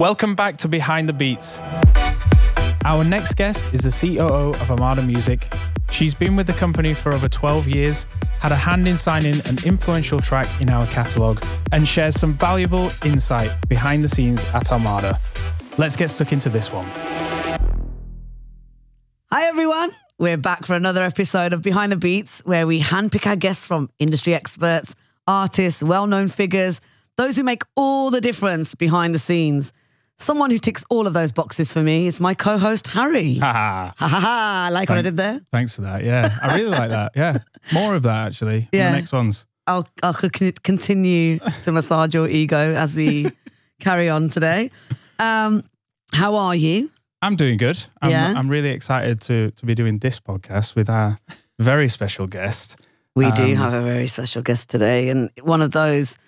Welcome back to Behind the Beats. Our next guest is the COO of Armada Music. She's been with the company for over 12 years, had a hand in signing an influential track in our catalogue, and shares some valuable insight behind the scenes at Armada. Let's get stuck into this one. Hi everyone, we're back for another episode of Behind the Beats, where we handpick our guests from industry experts, artists, well-known figures, those who make all the difference behind the scenes. Someone who ticks all of those boxes for me is my co-host, Harry. Ha ha. Ha ha ha. Like what I did there? Thanks for that, yeah. I really like that, yeah. More of that, actually, in the next ones. I'll continue to massage your ego as we carry on today. How are you? I'm doing good. I'm really excited to be doing this podcast with our very special guest. We do have a very special guest today, and one of those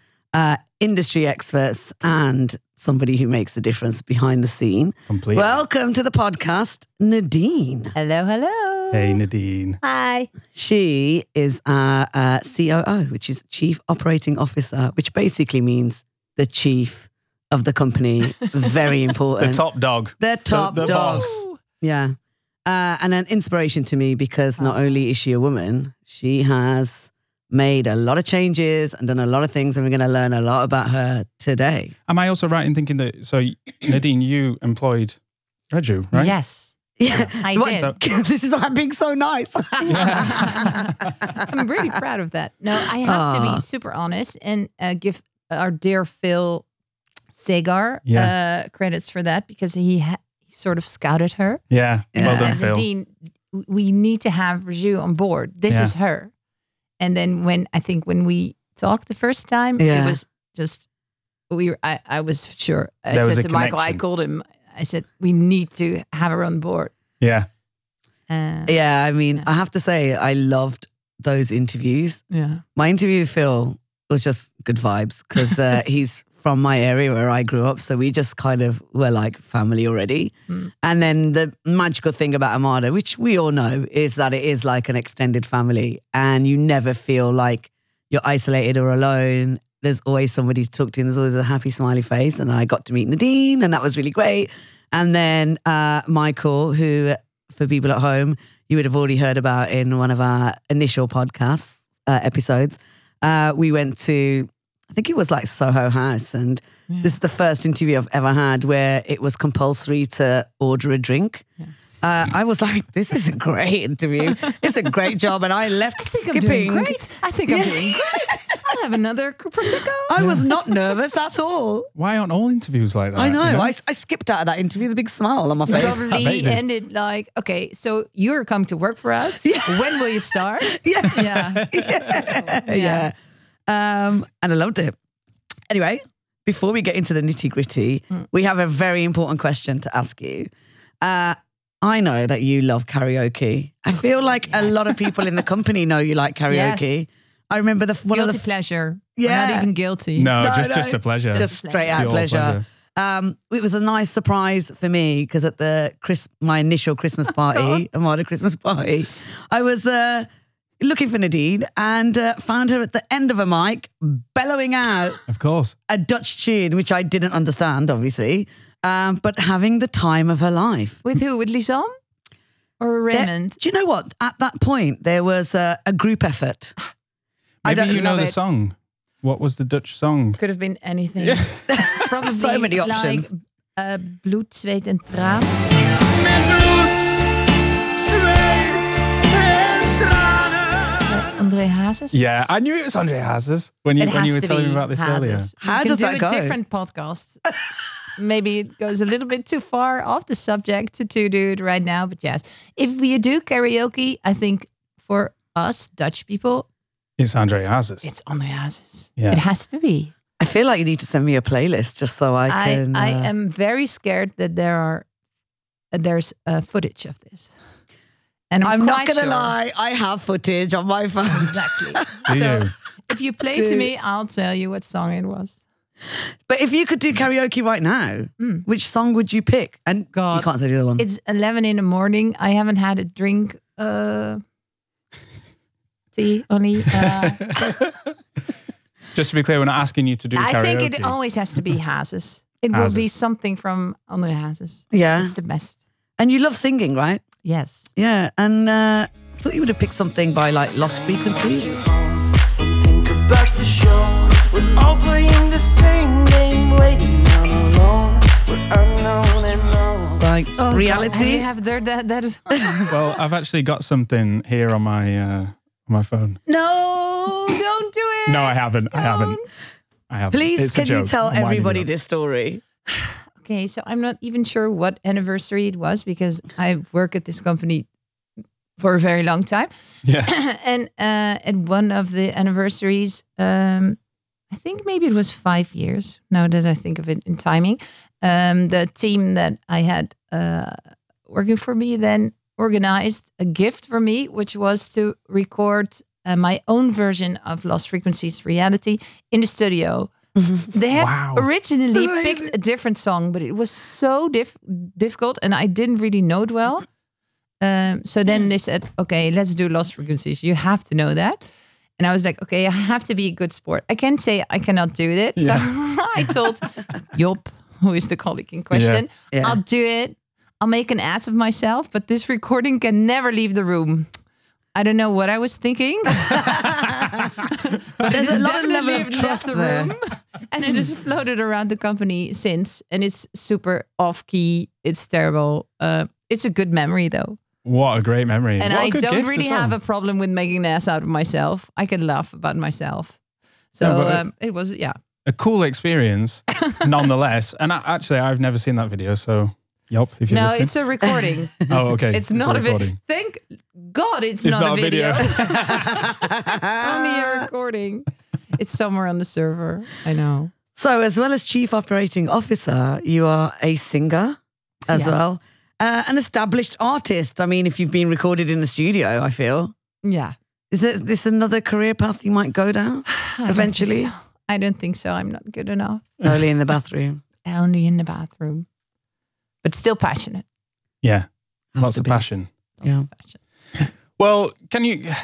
industry experts and somebody who makes a difference behind the scene. Completely. Welcome to the podcast, Nadine. Hello, hello. Hey, Nadine. Hi. She is our COO, which is Chief Operating Officer, which basically means the chief of the company. Very important. The top dog. The top the dog. Boss. Yeah. And an inspiration to me because not only is she a woman, she has made a lot of changes and done a lot of things, and we're going to learn a lot about her today. Am I also right in thinking that, so Nadine, you employed Raju, right? Yes. Yeah, I did. So, this is why I'm being so nice. I'm really proud of that. No, I have to be super honest and give our dear Phil Sager credits for that, because he sort of scouted her. Yeah, well done, Phil. Nadine, we need to have Raju on board. This is her. And then when we talked the first time, it was just, I was sure. I said to Michael, I called him, I said, we need to have her on board. Yeah. I have to say, I loved those interviews. Yeah. My interview with Phil was just good vibes, because he's from my area where I grew up. So we just kind of were like family already. Mm. And then the magical thing about Armada, which we all know, is that it is like an extended family, and you never feel like you're isolated or alone. There's always somebody to talk to, and there's always a happy smiley face. And I got to meet Nadine, and that was really great. And then Michael, who for people at home, you would have already heard about in one of our initial podcast episodes. We went to, I think it was like Soho House, and this is the first interview I've ever had where it was compulsory to order a drink. Yeah. I was like, this is a great interview. It's a great job. And I left skipping. I think I'm doing great. I'll have another Prosecco. I was not nervous at all. Why aren't all interviews like that? I know. You know? I skipped out of that interview with a big smile on my face. Probably ended like, okay, so you're coming to work for us. Yeah. When will you start? Yeah. Yeah. Yeah. Yeah. Yeah. And I loved it. Anyway, before we get into the nitty gritty, we have a very important question to ask you. I know that you love karaoke. I feel like a lot of people in the company know you like karaoke. Yes. I remember the one guilty of the pleasure. Yeah, we're not even guilty. No, just a pleasure. Just straight out pleasure. It was a nice surprise for me, because at my initial Christmas party, Armada Christmas party, I was looking for Nadine, and found her at the end of a mic bellowing out, of course, a Dutch tune, which I didn't understand, obviously, but having the time of her life. With who? With Lisanne? Or Raymond? Do you know what? At that point, there was a group effort. Maybe you know the song. What was the Dutch song? Could have been anything. Yeah. Probably so many options. Like, Bloed, Zweet en Traan. Andre Hazes? Yeah, I knew it was Andre Hazes when you were telling me about this earlier. How does that go? We can do a different podcast. Maybe it goes a little bit too far off the subject to do it right now, but yes. If we do karaoke, I think for us Dutch people, it's Andre Hazes. It's Andre Hazes. Yeah. It has to be. I feel like you need to send me a playlist just so I can... I am very scared that there's footage of this. And I'm not going to lie, I have footage on my phone. Exactly. So if you play to me, I'll tell you what song it was. But if you could do karaoke right now, which song would you pick? And God, you can't say the other one. It's 11 in the morning. I haven't had a drink. Tea only. Just to be clear, we're not asking you to do karaoke. I think it always has to be Hazes. It will be something from Andre Hazes. Yeah. It's the best. And you love singing, right? Yes. Yeah. And I thought you would have picked something by like Lost Frequencies. Think about the show. We're all playing the same game, waiting on alone. We're unknown and known. Like reality. God, have you heard that? Well, I've actually got something here on my phone. No, don't do it. No, I haven't. Don't. I haven't. Please, it's can you tell everybody this story? Okay, so I'm not even sure what anniversary it was because I work at this company for a very long time. Yeah. And at one of the anniversaries, I think maybe it was 5 years, now that I think of it in timing, the team that I had working for me then organized a gift for me, which was to record my own version of Lost Frequencies reality in the studio. They had originally picked a different song, but it was so difficult and I didn't really know it well. So then they said, okay, let's do Lost Frequencies. You have to know that. And I was like, okay, I have to be a good sport. I can't say I cannot do it. Yeah. So I told Job, who is the colleague in question, yeah. I'll do it. I'll make an ass of myself, but this recording can never leave the room. I don't know what I was thinking. But there's a lot of level of trust in the room. And it has floated around the company since. And it's super off-key. It's terrible. It's a good memory, though. What a great memory. And I don't really have a problem with making an ass out of myself. I can laugh about myself. So yeah, it was, yeah. A cool experience, nonetheless. And actually, I've never seen that video, so... Yep, if you listen. It's a recording. Oh, okay. It's not a video. Thank God it's not a video. Only a recording. It's somewhere on the server. I know. So as well as Chief Operating Officer, you are a singer as well. An established artist. I mean, if you've been recorded in the studio, I feel. Yeah. Is this another career path you might go down eventually? I don't think so. I'm not good enough. Only in the bathroom. Only in the bathroom. But still passionate. Yeah. Lots of passion. Well,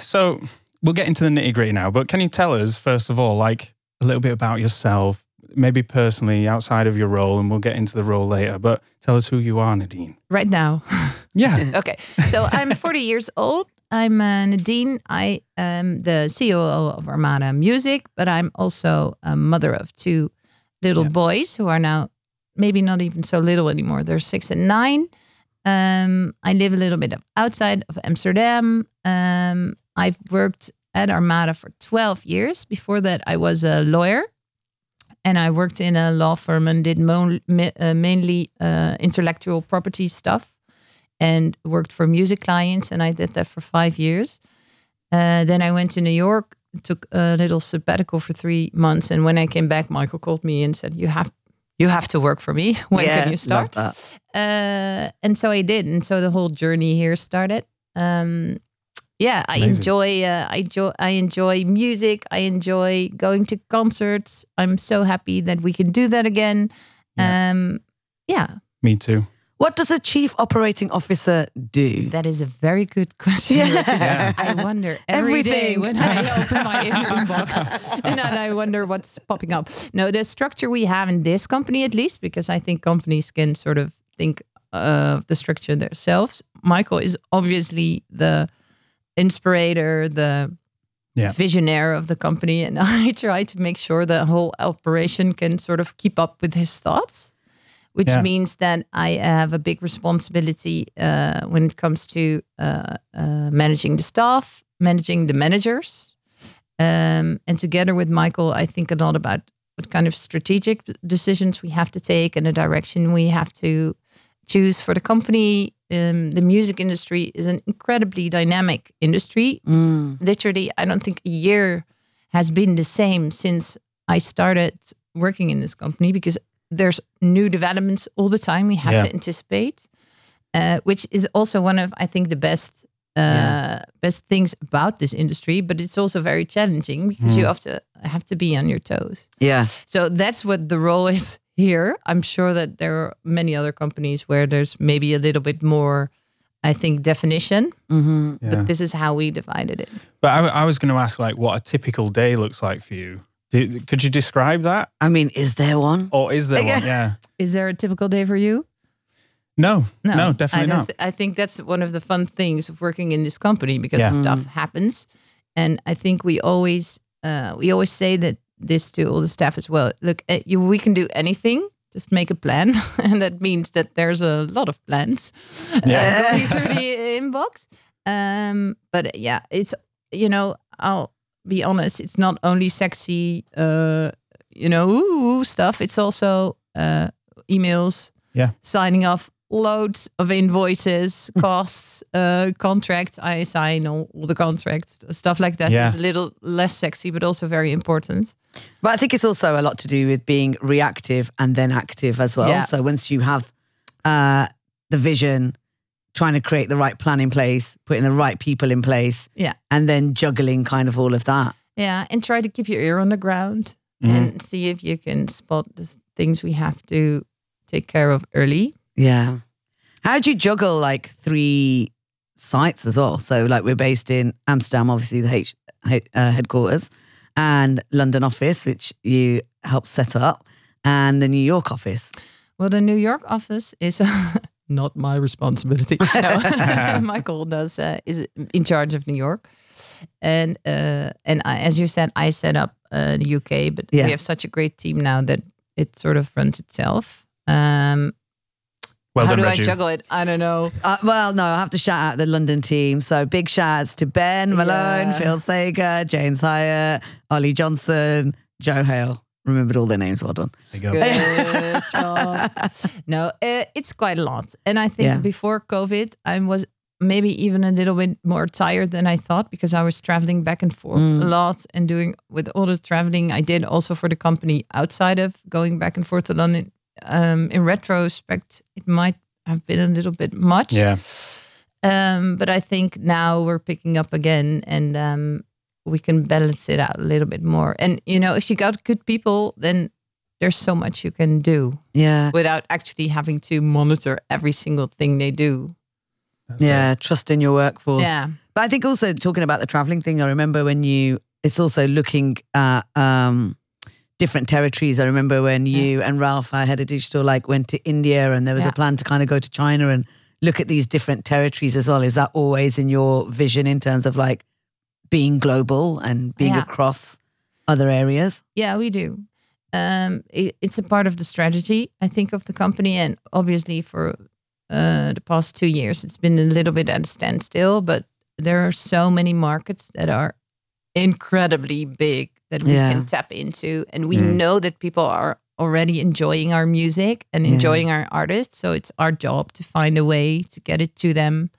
so we'll get into the nitty gritty now, but can you tell us, first of all, like a little bit about yourself, maybe personally outside of your role, and we'll get into the role later, but tell us who you are, Nadine. Right now. Yeah. Okay. So I'm 40 years old. I'm Nadine. I am the COO of Armada Music, but I'm also a mother of two little boys who are now maybe not even so little anymore. They're 6 and 9. I live a little bit outside of Amsterdam. I've worked at Armada for 12 years. Before that, I was a lawyer. And I worked in a law firm and did mainly intellectual property stuff. And worked for music clients. And I did that for 5 years. Then I went to New York. Took a little sabbatical for 3 months. And when I came back, Michael called me and said, You have to work for me. When can you start? And so I did. And so the whole journey here started. I enjoy music. I enjoy going to concerts. I'm so happy that we can do that again. Me too. What does a Chief Operating Officer do? That is a very good question. Yeah. I wonder every day when I open my inbox and I wonder what's popping up. No, the structure we have in this company, at least, because I think companies can sort of think of the structure themselves. Michael is obviously the inspirator, the visionaire of the company. And I try to make sure the whole operation can sort of keep up with his thoughts. Which means that I have a big responsibility when it comes to managing the staff, managing the managers. And together with Michael, I think a lot about what kind of strategic decisions we have to take and the direction we have to choose for the company. The music industry is an incredibly dynamic industry. Mm. Literally, I don't think a year has been the same since I started working in this company because there's new developments all the time we have to anticipate, which is also one of, I think, the best things about this industry. But it's also very challenging because you have to be on your toes. Yeah. So that's what the role is here. I'm sure that there are many other companies where there's maybe a little bit more, I think, definition. Mm-hmm. Yeah. But this is how we divided it. But I was going to ask, like, what a typical day looks like for you. Could you describe that? I mean, is there one? Or is there one? Yeah. Is there a typical day for you? No, definitely not. I think that's one of the fun things of working in this company, because stuff happens. And I think we always say that this to all the staff as well. Look, we can do anything. Just make a plan. And that means that there's a lot of plans going through the inbox. But yeah, it's, I'll be honest, it's not only sexy, stuff. It's also emails, signing off loads of invoices, costs, contracts. I sign all the contracts, stuff like that. Yeah. It's a little less sexy, but also very important. But I think it's also a lot to do with being reactive and then active as well. Yeah. So once you have the vision, trying to create the right plan in place, putting the right people in place, and then juggling kind of all of that. Yeah, and try to keep your ear on the ground and see if you can spot the things we have to take care of early. Yeah. How do you juggle like three sites as well? So like we're based in Amsterdam, obviously the headquarters, and London office, which you helped set up, and the New York office. Well, the New York office is... not my responsibility. No. Michael is in charge of New York, and I, as you said, I set up the UK, but we have such a great team now that it sort of runs itself. Well, how done, do Raju. I juggle it? I don't know. I have to shout out the London team. So big shouts to Ben Malone, Phil Sager, James Hyatt, Ollie Johnson, Joe Hale. Remembered all their names. Well done. There you go. Good job. No, it's quite a lot. And I think before COVID, I was maybe even a little bit more tired than I thought, because I was traveling back and forth a lot, and doing with all the traveling I did also for the company outside of going back and forth to London. In retrospect, it might have been a little bit much. Yeah. But I think now we're picking up again, and we can balance it out a little bit more. And, if you got good people, then there's so much you can do without actually having to monitor every single thing they do. That's trust in your workforce. Yeah. But I think also talking about the traveling thing, I remember when it's also looking at different territories. I remember when you and Ralph, our head of digital, like went to India, and there was a plan to kind of go to China and look at these different territories as well. Is that always in your vision in terms of like, being global and being across other areas? Yeah, we do. It's a part of the strategy, I think, of the company. And obviously for the past 2 years, it's been a little bit at a standstill, but there are so many markets that are incredibly big that we can tap into. And we know that people are already enjoying our music and enjoying our artists. So it's our job to find a way to get it to them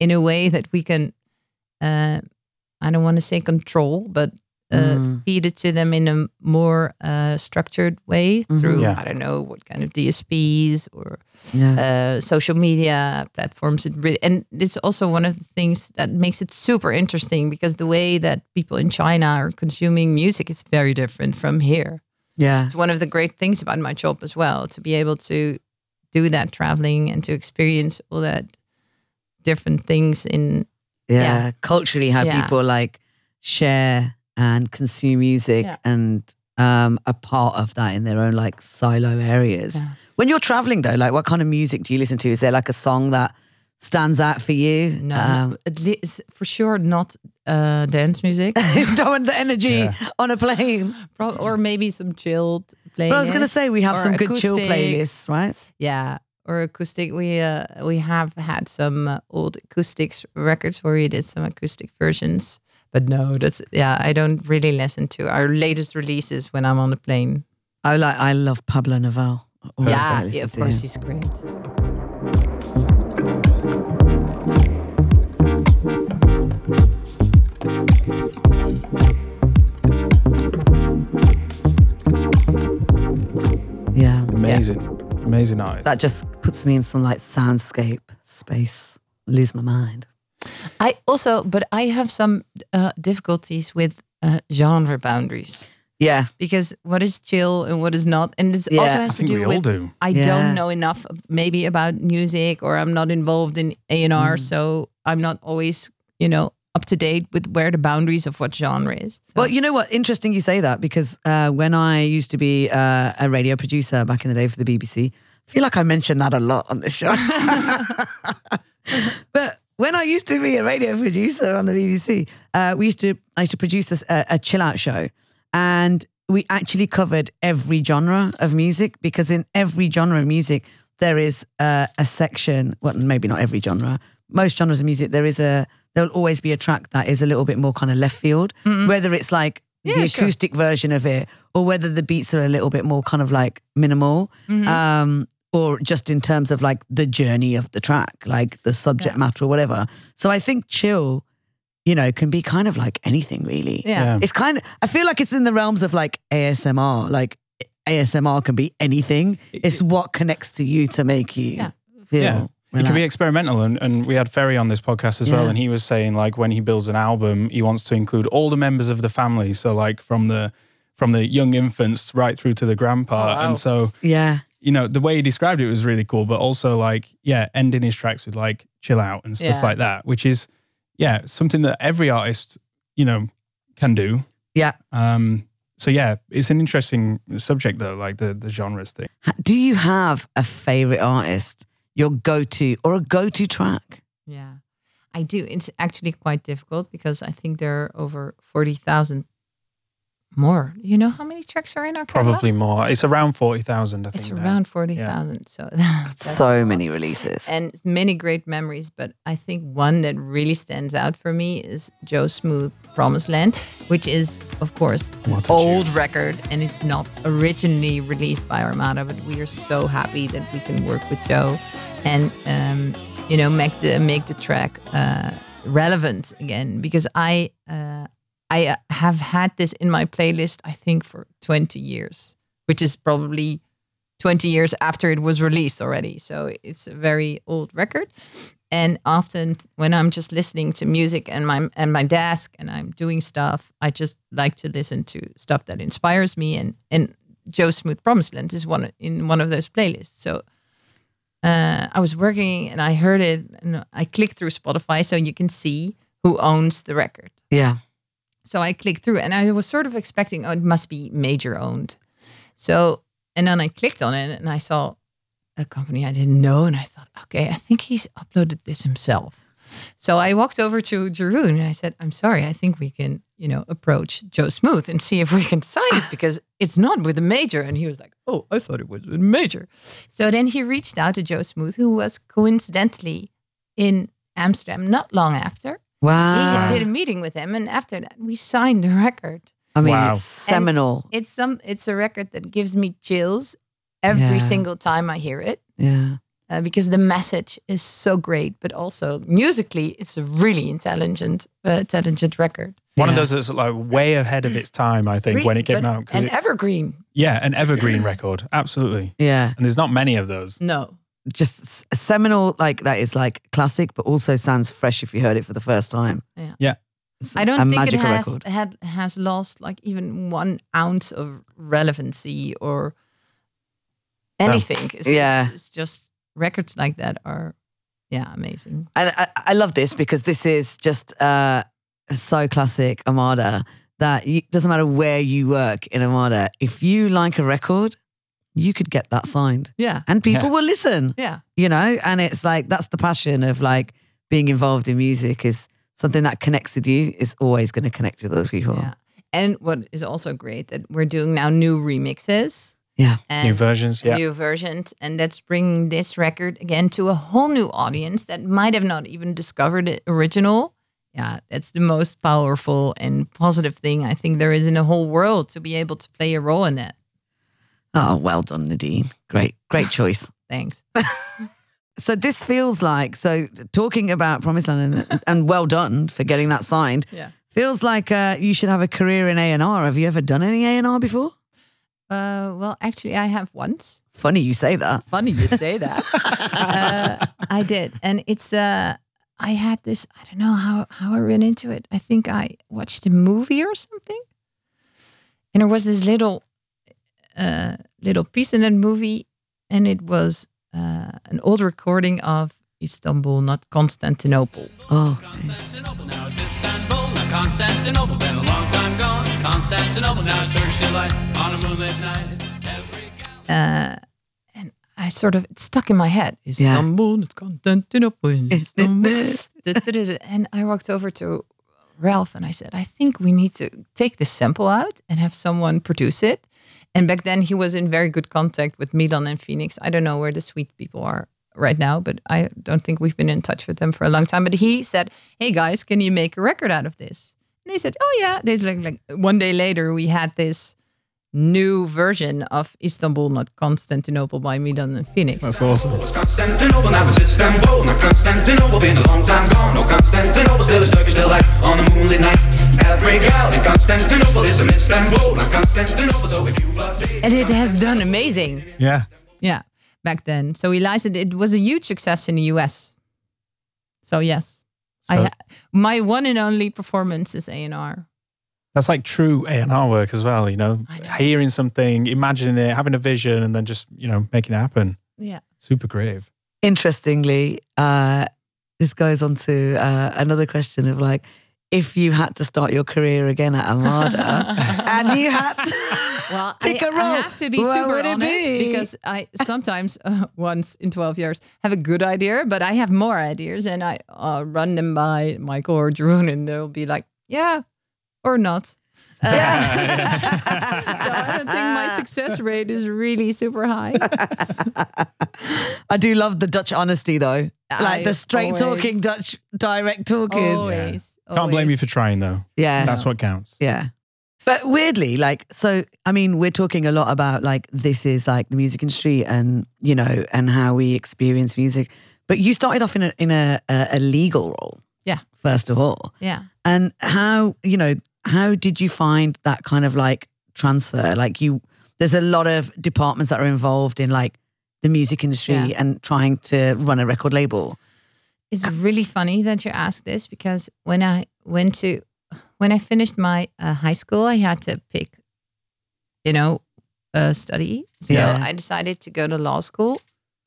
in a way that we can... I don't want to say control, but feed it to them in a more structured way through, I don't know, what kind of DSPs or social media platforms. And it's also one of the things that makes it super interesting, because the way that people in China are consuming music is very different from here. Yeah, it's one of the great things about my job as well, to be able to do that traveling and to experience all that different things in... Yeah, culturally how people like share and consume music and are part of that in their own like silo areas. Yeah. When you're traveling though, like what kind of music do you listen to? Is there like a song that stands out for you? No, it's for sure not dance music. Don't want the energy on a plane. Or maybe some chilled playlists. Well, I was going to say we have some acoustic. Good chill playlists, right? Yeah. Or acoustic, we have had some old acoustics records where we did some acoustic versions. But no, I don't really listen to our latest releases when I'm on the plane. I love Pablo Navarro. Yeah, of course, he's great. Yeah. Amazing. Yeah. Amazing artist. That just puts me in some like soundscape space. I lose my mind. I have some difficulties with genre boundaries. Yeah. Because what is chill and what is not. And it also has to do with, I don't know enough maybe about music, or I'm not involved in A&R. So I'm not always, up to date with where the boundaries of what genre is. So. Well, you know what? Interesting you say that, because when I used to be a radio producer back in the day for the BBC, I feel like I mentioned that a lot on this show. But when I used to be a radio producer on the BBC, I used to produce a chill out show, and we actually covered every genre of music, because in every genre of music there is a section. Well, maybe not every genre. Most genres of music there'll always be a track that is a little bit more kind of left field, mm-hmm. whether it's like the acoustic version of it, or whether the beats are a little bit more kind of like minimal. Mm-hmm. Or just in terms of like the journey of the track, like the subject matter or whatever. So I think chill, you know, can be kind of like anything really. Yeah. It's kind of, I feel like it's in the realms of like ASMR. Like ASMR can be anything. It's what connects to you to make you feel relaxed. It can be experimental. And we had Ferry on this podcast as well. And he was saying like when he builds an album, he wants to include all the members of the family. So like from the young infants right through to the grandpa. Oh, wow. And so... yeah. You know, the way he described it was really cool, but also like, ending his tracks with like chill out and stuff like that, which is, something that every artist, you know, can do. Yeah. So it's an interesting subject though, like the genres thing. Do you have a favorite artist, your go-to or a go-to track? Yeah, I do. It's actually quite difficult because I think there are over 40,000 more. You know how many tracks are in our catalog? Probably more. It's around 40,000, I think. It's around 40,000. Yeah. So many releases. And many great memories, but I think one that really stands out for me is Joe Smooth, Promised Land, which is, of course, an old record, and it's not originally released by Armada, but we are so happy that we can work with Joe and, you know, make the track relevant again. Because I have had this in my playlist, I think, for 20 years, which is probably 20 years after it was released already. So it's a very old record. And often when I'm just listening to music and my desk and I'm doing stuff, I just like to listen to stuff that inspires me. And Joe Smooth Promised Land is one of those playlists. So I was working and I heard it and I clicked through Spotify so you can see who owns the record. Yeah. So I clicked through and I was sort of expecting, oh, it must be major owned. So, and then I clicked on it and I saw a company I didn't know. And I thought, okay, I think he's uploaded this himself. So I walked over to Jeroen and I said, I'm sorry, I think we can, you know, approach Joe Smooth and see if we can sign it because it's not with a major. And he was like, oh, I thought it was with a major. So then he reached out to Joe Smooth, who was coincidentally in Amsterdam not long after. Wow. He did a meeting with him, and after that, we signed the record. I mean, It's seminal. And it's a record that gives me chills every single time I hear it. Yeah. Because the message is so great, but also musically, it's a really intelligent record. One of those that's like way ahead of its time, I think, when it came out. An evergreen. Yeah, an evergreen record. Absolutely. Yeah. And there's not many of those. No. Just a seminal, like that is like classic, but also sounds fresh if you heard it for the first time. Yeah. I don't think it has lost like even 1 ounce of relevancy or anything. No. It's just records like that are, amazing. And I love this because this is just so classic Armada that it doesn't matter where you work in Armada. If you like a record, you could get that signed. Yeah. And people will listen. Yeah. You know, and it's like, that's the passion of like being involved in music is something that connects with you is always going to connect with other people. Yeah. And what is also great that we're doing now new remixes. Yeah. And new versions. And that's bringing this record again to a whole new audience that might have not even discovered the original. Yeah. That's the most powerful and positive thing I think there is in the whole world to be able to play a role in that. Oh, well done, Nadine. Great choice. Thanks. So this feels like, talking about Promised Land and well done for getting that signed, feels like you should have a career in A&R. Have you ever done any A&R before? Well, actually, I have once. Funny you say that. I did. And it's, I had this, I don't know how I ran into it. I think I watched a movie or something. And there was this little piece in that movie, and it was an old recording of Istanbul, Not Constantinople. Oh, okay. Istanbul, not Constantinople. Been a long time gone, Constantinople. Now it's Turkish delight on a moonlit night. And I sort of, it stuck in my head. Istanbul, it's Constantinople. And I walked over to Ralph and I said, I think we need to take this sample out and have someone produce it. And back then he was in very good contact with Midan and Phoenix. I don't know where the sweet people are right now, but I don't think we've been in touch with them for a long time. But he said, hey guys, can you make a record out of this? And they said, oh yeah. They said, like one day later, we had this new version of Istanbul, not Constantinople by Midan and Phoenix. That's awesome. Constantinople, now it's Istanbul, not Constantinople, been a long time gone. No Constantinople, still is Turkish delight on a moonlit night. Every gal in Constantinople is a Istanbul, not Constantinople, so if you love it. And it has done amazing. Yeah. Yeah, back then. So we licensed it. It was a huge success in the US. So yes. So my one and only performance is A&R. That's like true A&R work as well, you know? Hearing something, imagining it, having a vision, and then just, you know, making it happen. Yeah. Super creative. Interestingly, this goes on to another question of like, if you had to start your career again at Armada and you had to pick a role, I have to be super honest because I sometimes, once in 12 years, have a good idea, but I have more ideas and I run them by Michael or Jeroen and they'll be like, yeah, or not. So I don't think my success rate is really super high. I do love the Dutch honesty though. Like the straight talking Dutch, direct talking. Always. Yeah. Can't blame you for trying though. Yeah. That's what counts. Yeah. But weirdly, like, so, I mean, we're talking a lot about like, this is like the music industry and, you know, and how we experience music. But you started off in a legal role. Yeah. First of all. Yeah. And how, you know, how did you find that kind of like transfer? Like there's a lot of departments that are involved in like the music industry and trying to run a record label. It's really funny that you ask this because when I finished my high school, I had to pick, you know, study. So I decided to go to law school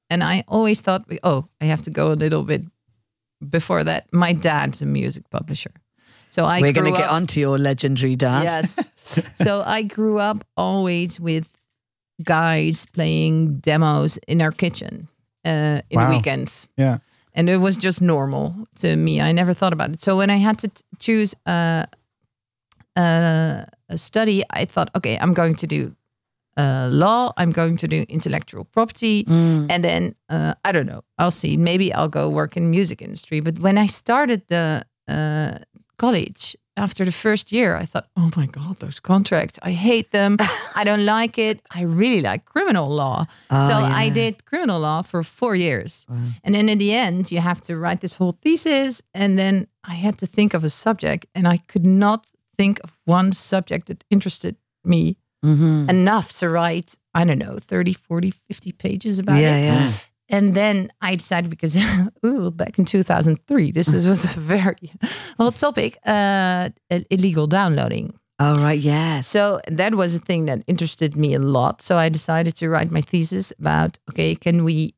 and I always thought, oh, I have to go a little bit before that. My dad's a music publisher. So we're going to get onto your legendary dad. Yes. So I grew up always with guys playing demos in our kitchen in the weekends. Yeah. And it was just normal to me. I never thought about it. So when I had to choose a study, I thought, okay, I'm going to do law. I'm going to do intellectual property. And then, I don't know, I'll see. Maybe I'll go work in the music industry. But when I started the college, after the first year, I thought, oh my God, those contracts, I hate them. I don't like it. I really like criminal law. I did criminal law for 4 years. And then in the end, you have to write this whole thesis. And then I had to think of a subject and I could not think of one subject that interested me enough to write, I don't know, 30, 40, 50 pages about it. Yeah. And then I decided because back in 2003, this was a very hot topic, illegal downloading. Oh, right. Yeah. So that was a thing that interested me a lot. So I decided to write my thesis about, okay, can we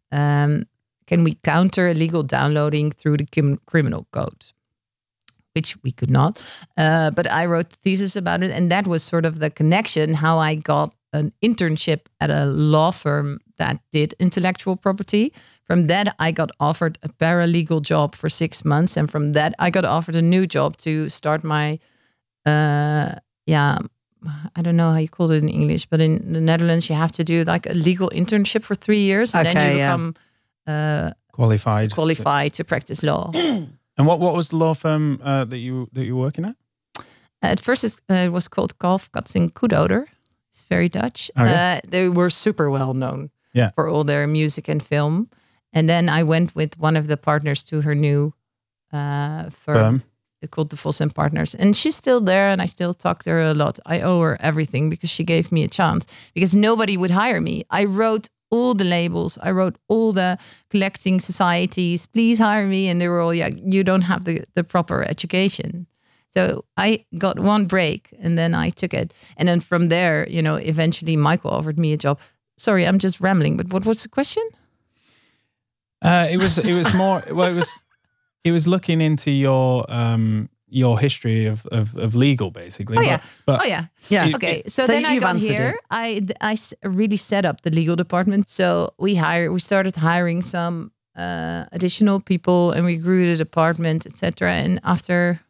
counter illegal downloading through the criminal code? Which we could not. But I wrote the thesis about it. And that was sort of the connection, how I got an internship at a law firm that did intellectual property. From that, I got offered a paralegal job for 6 months. And from that, I got offered a new job to start my, I don't know how you call it in English, but in the Netherlands, you have to do like a legal internship for 3 years. And then you become qualified to practice law. And what was the law firm that you were working at? At first, it was called Kalf, Katzing, Kudoder. It's very Dutch. Oh, yeah. They were super well known for all their music and film. And then I went with one of the partners to her new firm called the Vossen Partners. And she's still there and I still talk to her a lot. I owe her everything because she gave me a chance because nobody would hire me. I wrote all the labels. I wrote all the collecting societies. Please hire me. And they were all, you don't have the proper education. So I got one break and then I took it. And then from there, you know, eventually Michael offered me a job. Sorry, I'm just rambling, but what was the question? It was more, well, it was looking into your your history of legal, basically. Oh, yeah. But yeah. Okay. So then I got here. I really set up the legal department. So we started hiring some additional people, and we grew the department, etc. And after,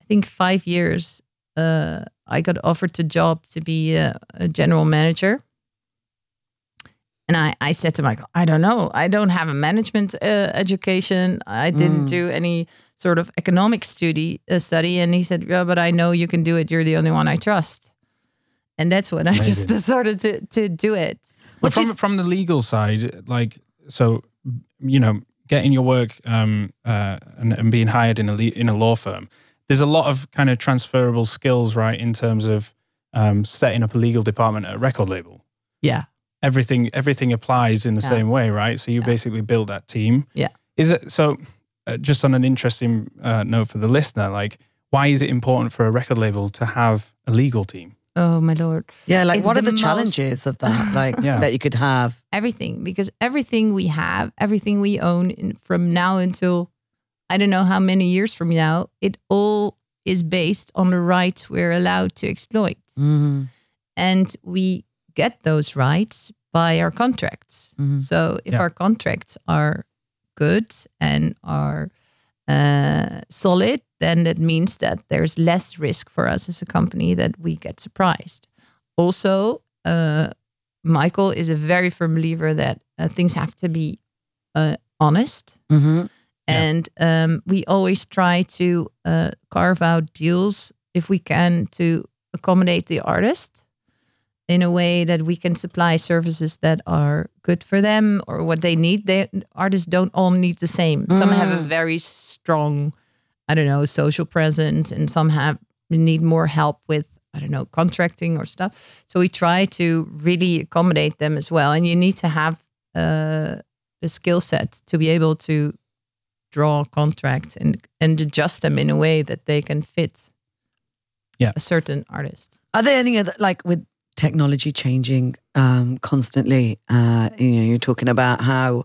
I think 5 years, I got offered the job to be a general manager. And I said to Michael, I don't know. I don't have a management education. I didn't do any sort of economic study. And he said, yeah, but I know you can do it. You're the only one I trust. And that's when I just decided to do it. But from the legal side, like, so, you know, getting your work and being hired in a law firm, there's a lot of kind of transferable skills, right, in terms of setting up a legal department at a record label. Yeah. Everything applies in the same way, right? So you basically build that team. Yeah. Is it so? Just on an interesting note for the listener, like, why is it important for a record label to have a legal team? Oh my lord! Yeah, like, what are the challenges of that? Like, that you could have everything, because everything we have, everything we own, from now until I don't know how many years from now, it all is based on the rights we're allowed to exploit, and we get those rights by our contracts. So if our contracts are good and are solid, then that means that there's less risk for us as a company that we get surprised. Also, Michael is a very firm believer that things have to be honest. And we always try to carve out deals, if we can, to accommodate the artist, in a way that we can supply services that are good for them or what they need. Artists don't all need the same. Some have a very strong, I don't know, social presence, and some need more help with, I don't know, contracting or stuff. So we try to really accommodate them as well. And you need to have the skill set to be able to draw contracts and adjust them in a way that they can fit a certain artist. Are there any other, like, with technology changing constantly, you know, you're talking about how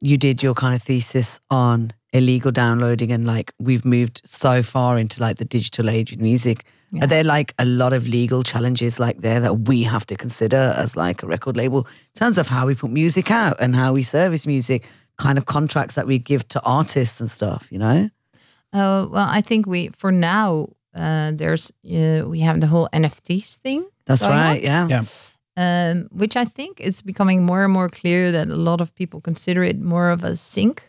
you did your kind of thesis on illegal downloading, and like, we've moved so far into like the digital age of music. Are there like a lot of legal challenges like there that we have to consider as like a record label in terms of how we put music out and how we service music, kind of contracts that we give to artists and stuff, you know? Well, I think for now, we have the whole NFTs thing. That's right, yeah. Which I think is becoming more and more clear that a lot of people consider it more of a sync.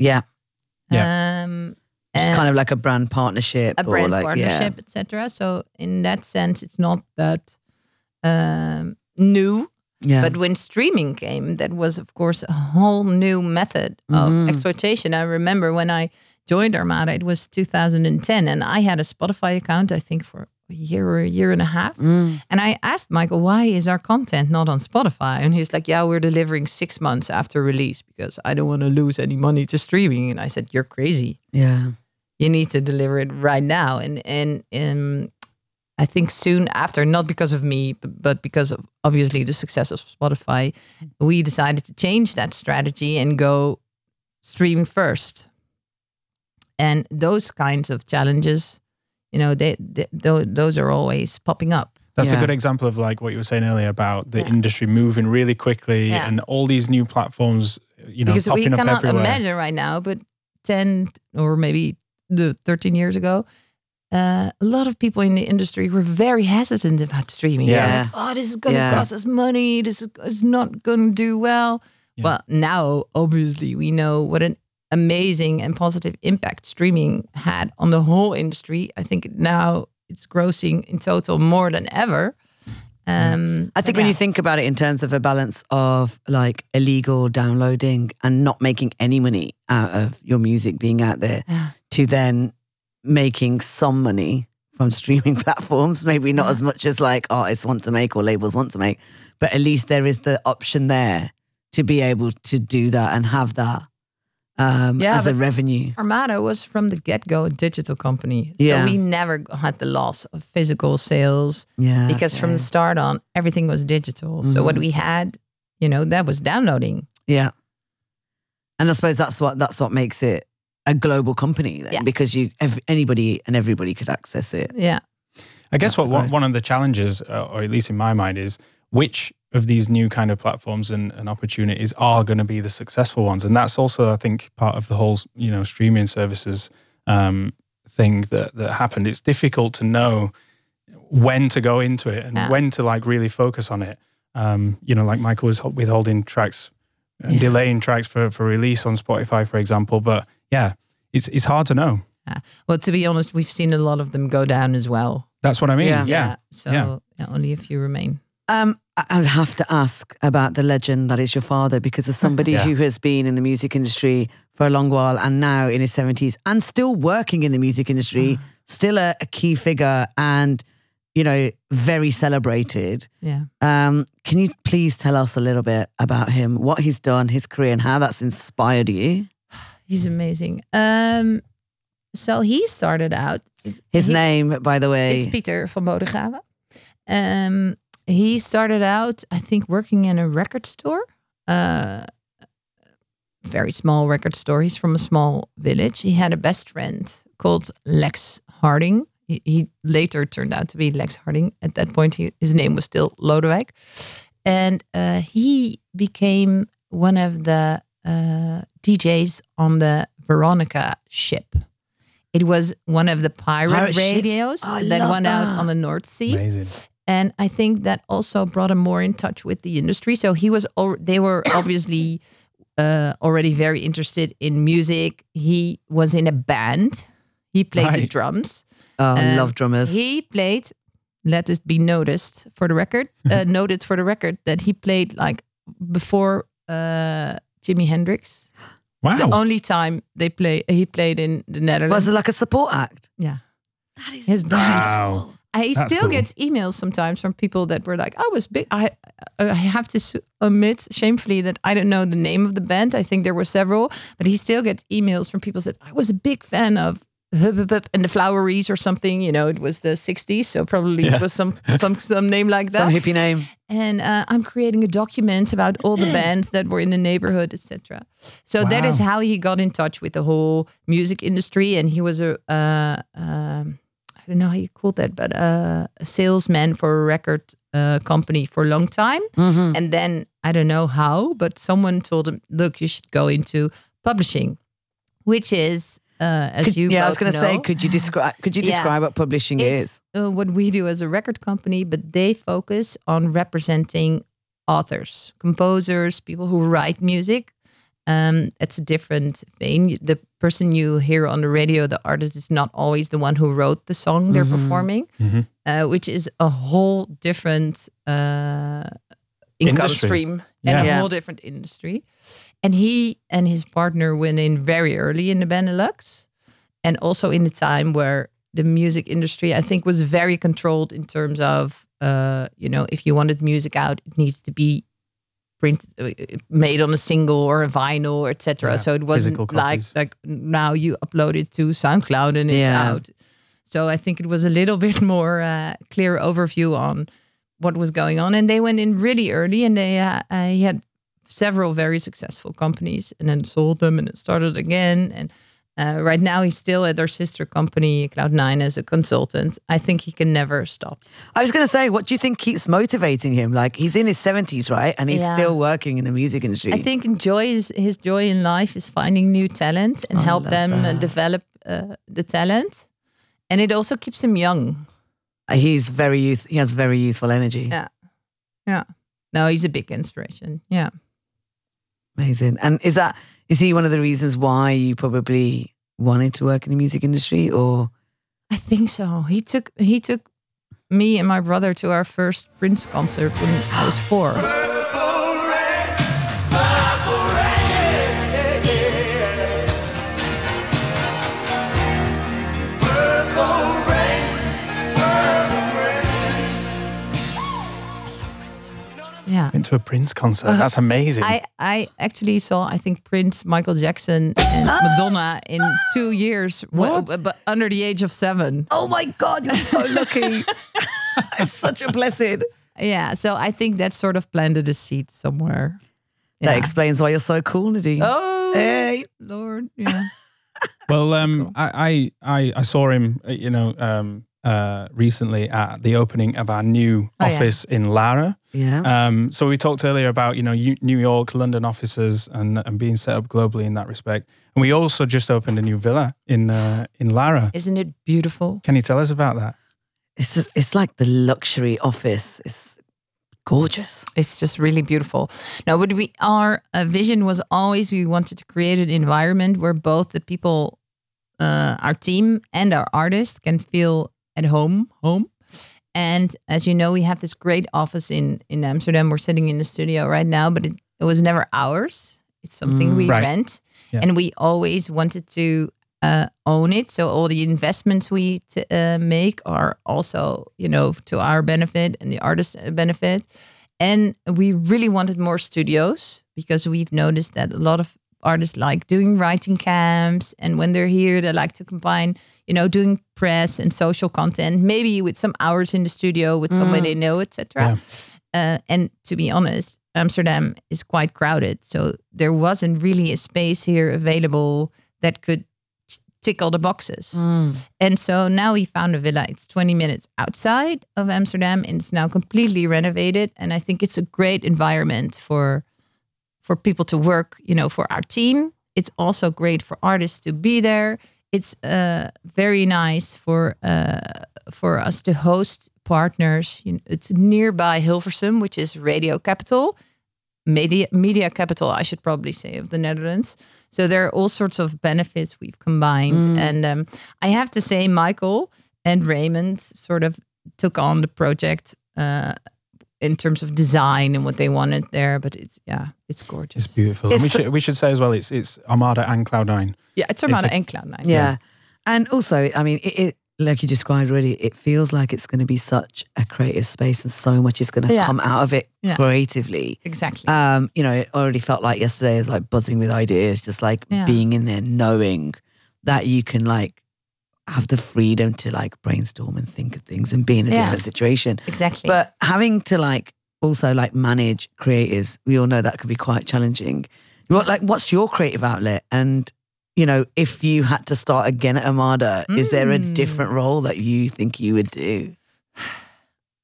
Yeah. It's kind of like a brand partnership. Et cetera. So in that sense, it's not that new. Yeah. But when streaming came, that was, of course, a whole new method of exploitation. I remember when I joined Armada, it was 2010, and I had a Spotify account, I think, for a year or a year and a half. And I asked Michael, why is our content not on Spotify? And he's like, yeah, we're delivering 6 months after release because I don't want to lose any money to streaming. And I said, you're crazy. Yeah. You need to deliver it right now. And I think soon after, not because of me, but because of obviously the success of Spotify, we decided to change that strategy and go streaming first. And those kinds of challenges, you know, those are always popping up. That's a good example of like what you were saying earlier about the industry moving really quickly and all these new platforms, you know, because popping up everywhere. We cannot imagine right now, but 10 or maybe 13 years ago, a lot of people in the industry were very hesitant about streaming. Yeah. Like, oh, this is going to cost us money. This is not going to do well. Yeah. Well, now, obviously, we know what an amazing and positive impact streaming had on the whole industry. I think now it's grossing in total more than ever. I think when you think about it in terms of a balance of like illegal downloading and not making any money out of your music being out there to then making some money from streaming platforms, maybe not as much as like artists want to make or labels want to make, but at least there is the option there to be able to do that and have that as a revenue. Armada was from the get-go a digital company. Yeah. So we never had the loss of physical sales because from the start on, everything was digital. So what we had, you know, that was downloading. Yeah. And I suppose that's what makes it a global company then, because anybody and everybody could access it. Yeah. I guess one of the challenges, or at least in my mind, is which of these new kind of platforms and opportunities are going to be the successful ones. And that's also, I think, part of the whole, you know, streaming services thing that happened. It's difficult to know when to go into it and when to like really focus on it. You know, like Michael was withholding tracks, delaying tracks for release on Spotify, for example. But yeah, it's hard to know. Well, to be honest, we've seen a lot of them go down as well. That's what I mean. Yeah. So only a few remain. I have to ask about the legend that is your father, because as somebody who has been in the music industry for a long while and now in his 70s and still working in the music industry, still a key figure and, you know, very celebrated. Yeah. Can you please tell us a little bit about him, what he's done, his career and how that's inspired you? He's amazing. So he started out. His name, by the way, is Pieter van Bodegraven. He started out, I think, working in a record store. Very small record store. He's from a small village. He had a best friend called Lex Harding. He later turned out to be Lex Harding. At that point, his name was still Lodewijk. And he became one of the DJs on the Veronica ship. It was one of the pirate radios that went out on the North Sea. Amazing. And I think that also brought him more in touch with the industry. So he was, they were obviously already very interested in music. He was in a band. He played the drums. Oh, I love drummers. He played, let it be noted for the record that he played like before Jimi Hendrix. Wow. The only time he played in the Netherlands. Was it like a support act? Yeah. That is his band. Wow. He still gets emails sometimes from people that were like, I was big. I have to admit shamefully that I don't know the name of the band. I think there were several, but he still gets emails from people that I was a big fan of and the Floweries or something. You know, it was the 60s. So probably it was some name like that. Some hippie name. And I'm creating a document about all the bands that were in the neighborhood, etc. So that is how he got in touch with the whole music industry. And he was I don't know how you call that, but a salesman for a record company for a long time. Mm-hmm. And then I don't know how, but someone told him, look, you should go into publishing, which is, as you both know. Yeah, I was going to say, could you describe what publishing is? What we do as a record company, but they focus on representing authors, composers, people who write music. It's a different vein. The person you hear on the radio, the artist, is not always the one who wrote the song they're performing, which is a whole different income stream and a whole different industry. And he and his partner went in very early in the Benelux and also in the time where the music industry, I think, was very controlled in terms of, you know, if you wanted music out, it needs to be made on a single or a vinyl, etc. Yeah, so it wasn't like now you upload it to SoundCloud and it's out. So I think it was a little bit more clear overview on what was going on. And they went in really early, and they he had several very successful companies, and then sold them, and it started again. And right now he's still at our sister company Cloud9 as a consultant. I think he can never stop. I was going to say, what do you think keeps motivating him? Like, he's in his 70s, right? And he's still working in the music industry. I think his joy in life is finding new talent and help them develop the talent. And it also keeps him young. He's very he has very youthful energy. Yeah. Yeah. No, he's a big inspiration. Yeah. Amazing. And is he one of the reasons why you probably wanted to work in the music industry, or? I think so. He took me and my brother to our first Prince concert when I was 4. Yeah. Went to a Prince concert. That's amazing. I actually saw, I think, Prince, Michael Jackson and Madonna in 2 years, but under the age of 7. Oh my God, you're so lucky. It's such a blessing. Yeah, so I think that sort of planted a seed somewhere. Yeah. That explains why you're so cool, Nadine. Oh, hey. Lord, yeah. Well, I saw him, recently at the opening of our new office in Lara. Yeah. So we talked earlier about, New York, London offices and being set up globally in that respect. And we also just opened a new villa in Lara. Isn't it beautiful? Can you tell us about that? It's like the luxury office. It's gorgeous. It's just really beautiful. Now, our vision was always we wanted to create an environment where both the people, our team and our artists can feel at home. And as you know, we have this great office in Amsterdam. We're sitting in the studio right now, but it was never ours. It's something we rent. Yeah. And we always wanted to own it. So all the investments we make are also, to our benefit and the artist's benefit. And we really wanted more studios because we've noticed that a lot of artists like doing writing camps. And when they're here, they like to combine, doing press and social content, maybe with some hours in the studio with somebody they know, etc. Yeah. And to be honest, Amsterdam is quite crowded. So there wasn't really a space here available that could tick all the boxes. And so now we found a villa. It's 20 minutes outside of Amsterdam and it's now completely renovated. And I think it's a great environment for people to work, for our team. It's also great for artists to be there. It's very nice for us to host partners. It's nearby Hilversum, which is radio capital, media capital, I should probably say, of the Netherlands. So there are all sorts of benefits we've combined. And I have to say, Michael and Raymond sort of took on the project in terms of design and what they wanted there, but it's gorgeous. It's beautiful. And we should say as well, it's Armada and Cloud 9. Yeah, it's Armada and Cloud 9. Yeah. And also, I mean, it like you described already, it feels like it's going to be such a creative space and so much is going to come out of it creatively. Exactly. It already felt like yesterday is like buzzing with ideas, just like being in there, knowing that you can like have the freedom to like brainstorm and think of things and be in a different situation. Exactly. But having to like also like manage creatives, we all know that could be quite challenging. What's your creative outlet? And if you had to start again at Armada, is there a different role that you think you would do?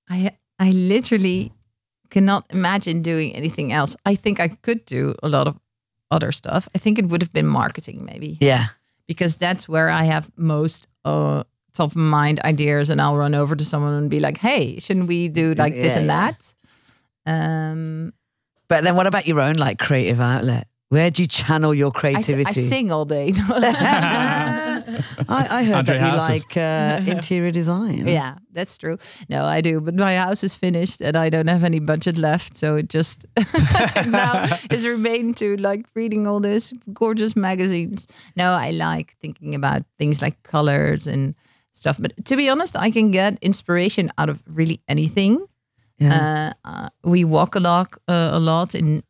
I literally cannot imagine doing anything else. I think I could do a lot of other stuff. I think it would have been marketing maybe. Yeah. Because that's where I have most top of mind ideas and I'll run over to someone and be like, hey, shouldn't we do like this and that? But then what about your own like creative outlet? Where do you channel your creativity? I sing all day. I heard Andre that Hazes. You like interior design. Yeah, that's true. No, I do. But my house is finished and I don't have any budget left. So it just now has remained to like reading all these gorgeous magazines. No, I like thinking about things like colors and stuff. But to be honest, I can get inspiration out of really anything. Yeah. We walk a lot in,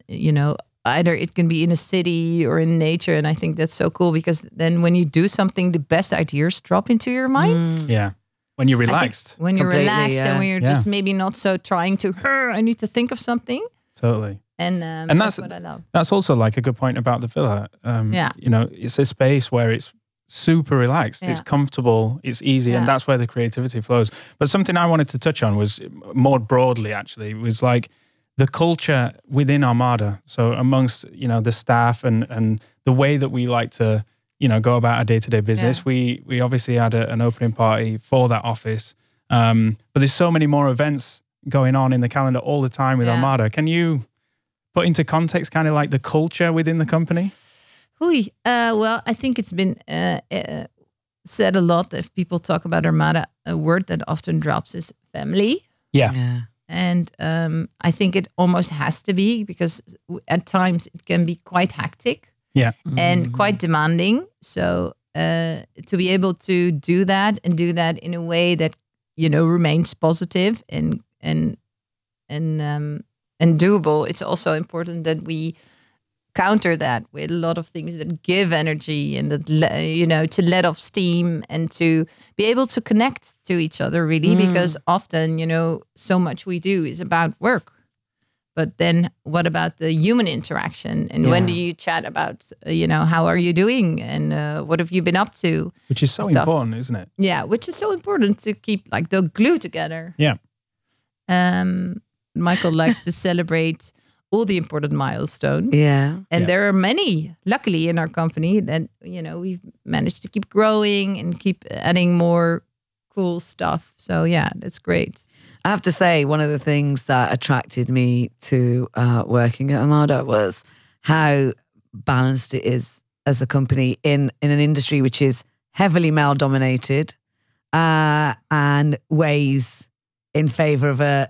either it can be in a city or in nature. And I think that's so cool because then when you do something, the best ideas drop into your mind. Yeah. When you're relaxed. When you're relaxed and when you're just maybe not so trying to, I need to think of something. Totally. And that's what I love. That's also like a good point about the villa. It's a space where it's super relaxed. Yeah. It's comfortable. It's easy. Yeah. And that's where the creativity flows. But something I wanted to touch on was more broadly actually was like, the culture within Armada, so amongst the staff and the way that we like to go about our day-to-day business, we obviously had an opening party for that office, but there's so many more events going on in the calendar all the time with Armada. Can you put into context kind of like the culture within the company? Well, I think it's been said a lot that if people talk about Armada, a word that often drops is family. Yeah. And I think it almost has to be because at times it can be quite hectic and quite demanding. So to be able to do that and do that in a way that, remains positive and doable, it's also important that we counter that with a lot of things that give energy and that, to let off steam and to be able to connect to each other really, because often, so much we do is about work. But then what about the human interaction? And when do you chat about, you know, how are you doing? And what have you been up to? Which is so important, isn't it? Yeah, which is so important to keep like the glue together. Yeah. Michael likes to celebrate all the important milestones. Yeah. And there are many, luckily, in our company that, you know, we've managed to keep growing and keep adding more cool stuff. So yeah, that's great. I have to say, one of the things that attracted me to working at Armada was how balanced it is as a company in an industry which is heavily male dominated and weighs in favor of a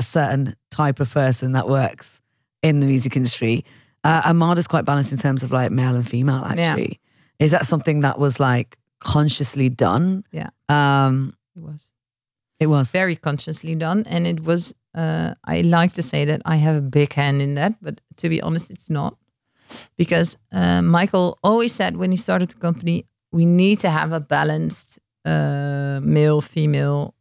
certain type of person that works in the music industry. Armada's quite balanced in terms of like male and female, actually. Yeah. Is that something that was like consciously done? Yeah. It was very consciously done, and it was I like to say that I have a big hand in that, but to be honest, it's not, because Michael always said when he started the company, we need to have a balanced male female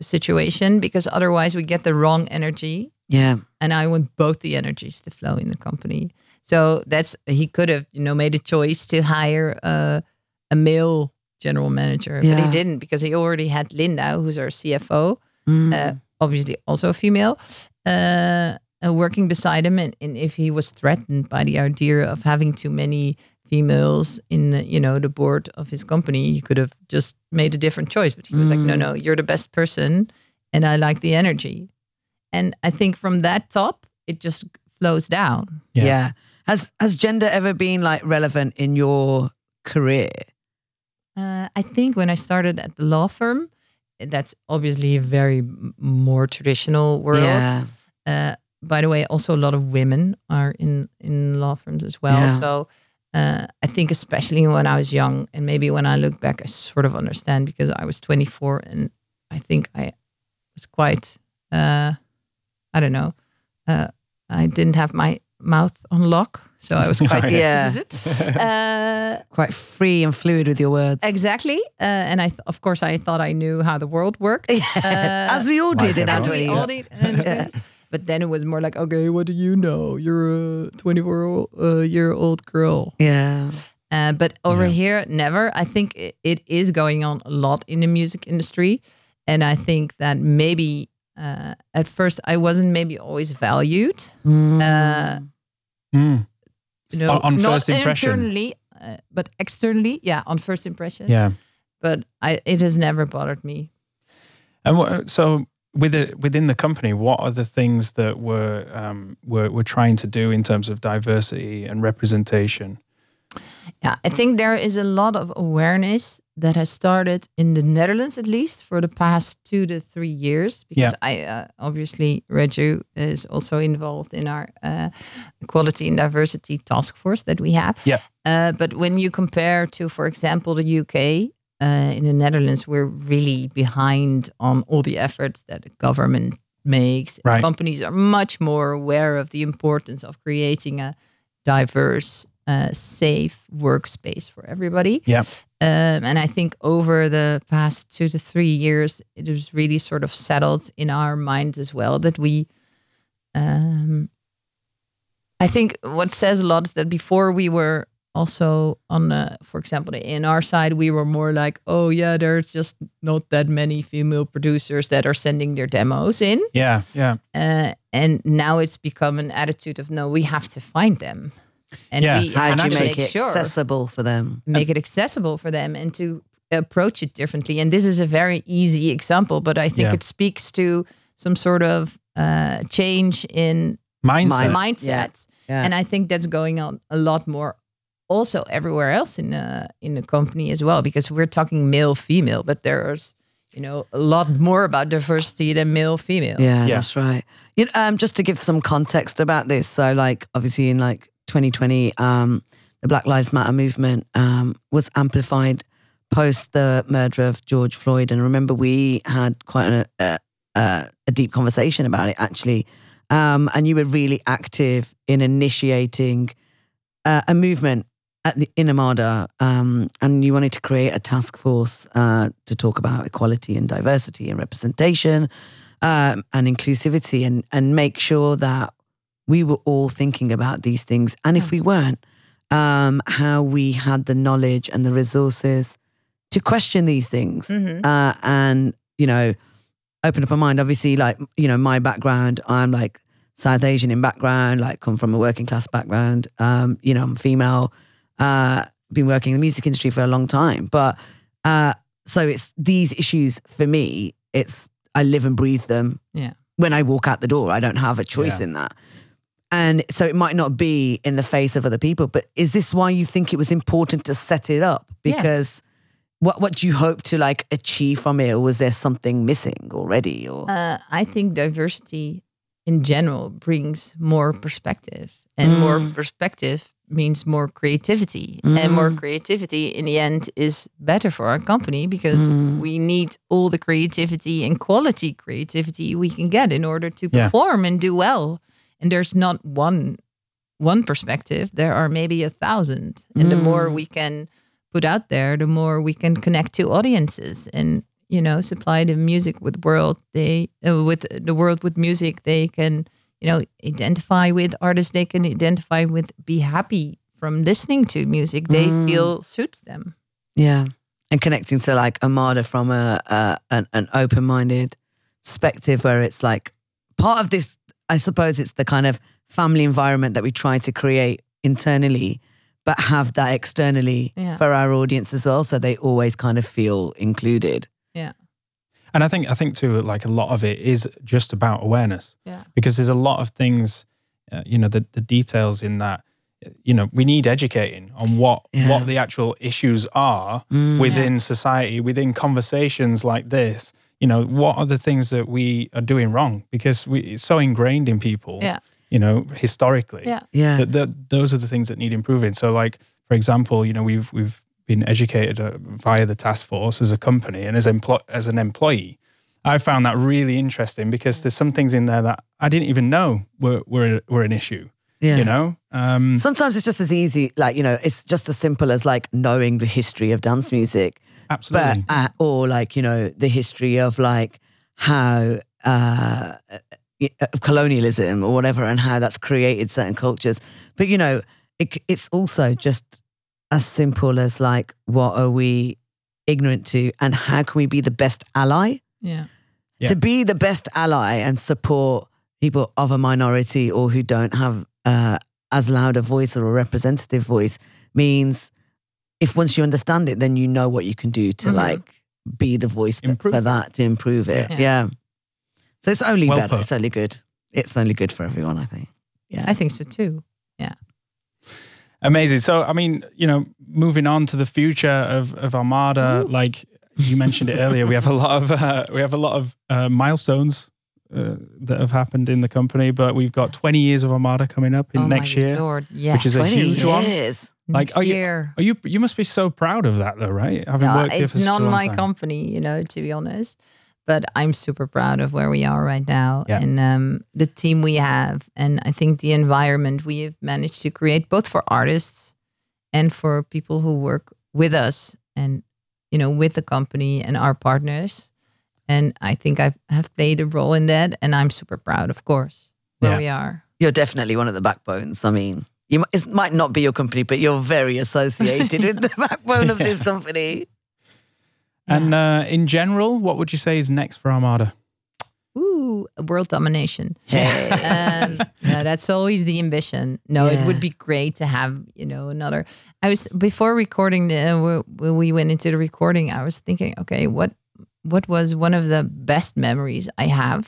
situation, because otherwise we get the wrong energy. Yeah. And I want both the energies to flow in the company. So he could have, you know, made a choice to hire a male general manager, but he didn't, because he already had Linda, who's our CFO, obviously also a female, working beside him. And if he was threatened by the idea of having too many females in the board of his company, he could have just made a different choice. But he was like, no, you're the best person, and I like the energy. And I think from that top, it just flows down. Yeah. Yeah. Has gender ever been like relevant in your career? I think when I started at the law firm, that's obviously a very more traditional world. Yeah. By the way, also a lot of women are in law firms as well. Yeah. So I think especially when I was young, and maybe when I look back, I sort of understand, because I was 24 and I think I was quite, I didn't have my mouth on lock. So I was quite quite free and fluid with your words. Exactly. And I thought I knew how the world worked. As we all did in our 20s. But then it was more like, okay, what do you know? You're a 24-year-old girl. Yeah. But over here, never. I think it is going on a lot in the music industry. And I think that maybe at first I wasn't maybe always valued. You know, on first impression, internally, but externally, on first impression. Yeah, but it has never bothered me. And so within the company, what are the things that we're trying to do in terms of diversity and representation? Yeah, I think there is a lot of awareness that has started in the Netherlands, at least for the past 2 to 3 years. Because I obviously, Raju is also involved in our equality and diversity task force that we have. Yeah. But when you compare to, for example, the UK, in the Netherlands, we're really behind on all the efforts that the government makes. Right. Companies are much more aware of the importance of creating a diverse, safe workspace for everybody. Yeah. And I think over the past 2 to 3 years, it was really sort of settled in our minds as well that we, I think what says a lot is that before we were also on, for example, the A&R side, we were more like, oh yeah, there's just not that many female producers that are sending their demos in. Yeah, yeah. And now it's become an attitude of, no, we have to find them. And we have to make it accessible for them. Make it accessible for them and to approach it differently. And this is a very easy example, but I think it speaks to some sort of change in mindset. Yeah. Yeah. And I think that's going on a lot more also everywhere else in the company as well, because we're talking male, female, but there's, you know, a lot more about diversity than male, female. Yeah, that's right. You know, just to give some context about this. So like, obviously in like, 2020, the Black Lives Matter movement was amplified post the murder of George Floyd. And I remember we had quite a deep conversation about it, actually. And you were really active in initiating a movement in Armada. And you wanted to create a task force to talk about equality and diversity and representation. and inclusivity and make sure that we were all thinking about these things. And if we weren't, how we had the knowledge and the resources to question these things and, you know, open up our mind. Obviously, like, you know, my background, I'm like South Asian in background, like come from a working class background. You know, I'm female, been working in the music industry for a long time. But so it's these issues for me, it's I live and breathe them. Yeah. When I walk out the door, I don't have a choice in that. And so it might not be in the face of other people, but is this why you think it was important to set it up? Because what do you hope to like achieve from it? Or was there something missing already? Or I think diversity in general brings more perspective. And more perspective means more creativity. And more creativity in the end is better for our company because we need all the creativity and quality creativity we can get in order to perform and do well. And there's not one perspective. There are maybe 1,000. And the more we can put out there, the more we can connect to audiences and, you know, supply the music with world. They with the world with music. They can, you know, identify with artists. They can identify with, be happy from listening to music they feel suits them. Yeah, and connecting to like Armada from an open-minded perspective where it's like part of this. I suppose it's the kind of family environment that we try to create internally, but have that externally for our audience as well, so they always kind of feel included. Yeah, and I think too, like a lot of it is just about awareness. Yeah, because there's a lot of things, you know, the details in that. You know, we need educating on what the actual issues are within society, within conversations like this. You know, what are the things that we are doing wrong? Because it's so ingrained in people, you know, historically, that those are the things that need improving. So like, for example, you know, we've been educated via the task force as a company and as an employee. I found that really interesting because there's some things in there that I didn't even know were an issue, you know? Sometimes it's just as easy, like, you know, it's just as simple as like knowing the history of dance music. Absolutely. But, or like, you know, the history of like how of colonialism or whatever and how that's created certain cultures. But, you know, it's also just as simple as like, what are we ignorant to and how can we be the best ally? Yeah. To be the best ally and support people of a minority or who don't have as loud a voice or a representative voice means... if once you understand it, then you know what you can do to like be the voice for that, to improve it. Yeah. So it's only better. Put. It's only good. It's only good for everyone, I think. Yeah. I think so too. Yeah. Amazing. So, I mean, you know, moving on to the future of Armada, like you mentioned it earlier, we have a lot of milestones that have happened in the company, but we've got 20 years of Armada coming up in next year, Lord, yes. which is a huge one. Like, you must be so proud of that though, right? Having worked here for such a long time. It's not my company, you know, to be honest. But I'm super proud of where we are right now and the team we have. And I think the environment we have managed to create both for artists and for people who work with us and, you know, with the company and our partners. And I think I have played a role in that. And I'm super proud, of course, where we are. You're definitely one of the backbones. I mean... it might not be your company, but you're very associated with the backbone of this company. And in general, what would you say is next for Armada? Ooh, world domination. No, that's always the ambition. No, it would be great to have, you know, another... I was, before recording, when we went into the recording, I was thinking, okay, what was one of the best memories I have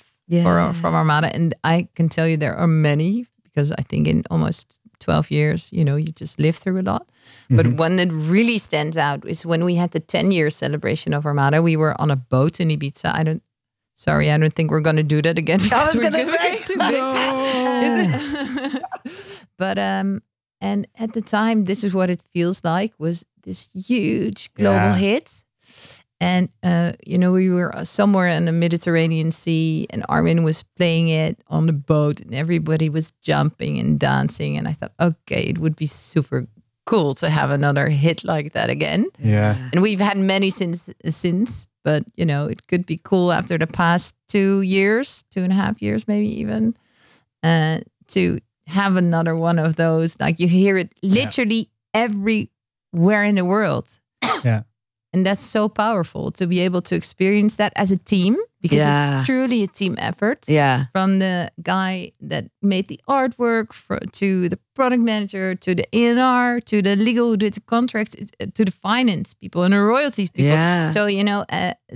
from Armada? And I can tell you there are many, because I think in almost... 12 years, you know, you just live through a lot. But one that really stands out is when we had the 10-year celebration of Armada. We were on a boat in Ibiza. I don't think we're going to do that again. Because we're giving it too big. But, and at the time, this is what it feels like, was this huge global hit. And, you know, we were somewhere in the Mediterranean Sea and Armin was playing it on the boat and everybody was jumping and dancing. And I thought, okay, it would be super cool to have another hit like that again. Yeah. And we've had many since, but you know, it could be cool after the past 2 years, 2.5 years, maybe even, to have another one of those. Like you hear it literally everywhere in the world. Yeah. And that's so powerful to be able to experience that as a team, because it's truly a team effort. Yeah. From the guy that made the artwork to the product manager, to the A&R, to the legal, to the contracts, to the finance people and the royalties people. Yeah. So, you know,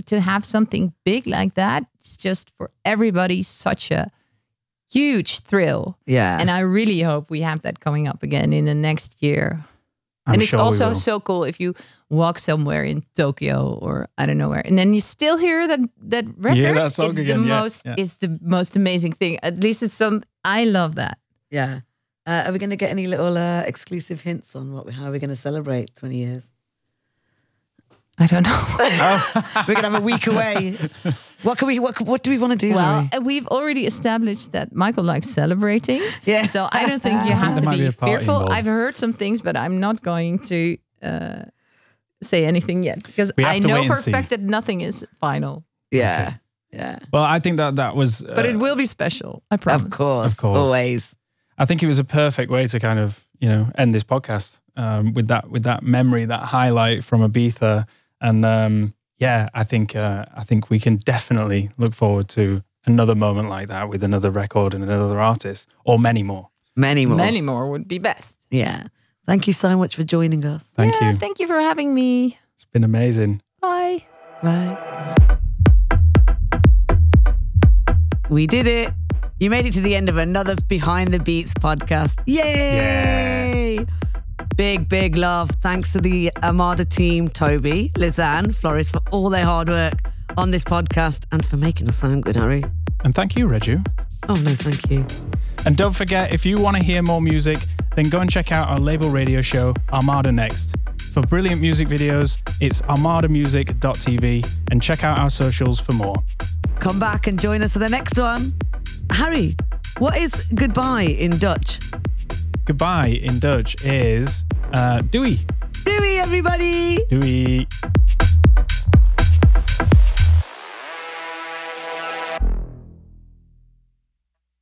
to have something big like that, it's just for everybody such a huge thrill. Yeah. And I really hope we have that coming up again in the next year. I'm and sure it's also so cool if you walk somewhere in Tokyo or I don't know where, and then you still hear that record. Yeah, that song it's the most amazing thing. At least it's some. I love that. Yeah. Are we going to get any little exclusive hints on how we're going to celebrate 20 years? I don't know. We're going to have a week away. What do we want to do? Well, we've already established that Michael likes celebrating. Yeah. So I don't think you have to be fearful. Involved. I've heard some things, but I'm not going to say anything yet, because I know for a fact that nothing is final. Yeah. Okay. Yeah. Well, I think that was... but it will be special, I promise. Of course. Always. I think it was a perfect way to kind of, you know, end this podcast with that memory, that highlight from Ibiza. And I think we can definitely look forward to another moment like that with another record and another artist, or many more. Many more would be best. Yeah. Thank you so much for joining us. Thank you. Thank you for having me. It's been amazing. Bye. Bye. We did it. You made it to the end of another Behind the Beats podcast. Yay! Yeah. Big, big love. Thanks to the Armada team, Toby, Lisanne, Floris, for all their hard work on this podcast and for making us sound good, Harry. And thank you, Raju. Oh, no, thank you. And don't forget, if you want to hear more music, then go and check out our label radio show, Armada Next. For brilliant music videos, it's armadamusic.tv, and check out our socials for more. Come back and join us for the next one. Harry, what is goodbye in Dutch? Goodbye in Dutch is doei. Doei, everybody. Doei.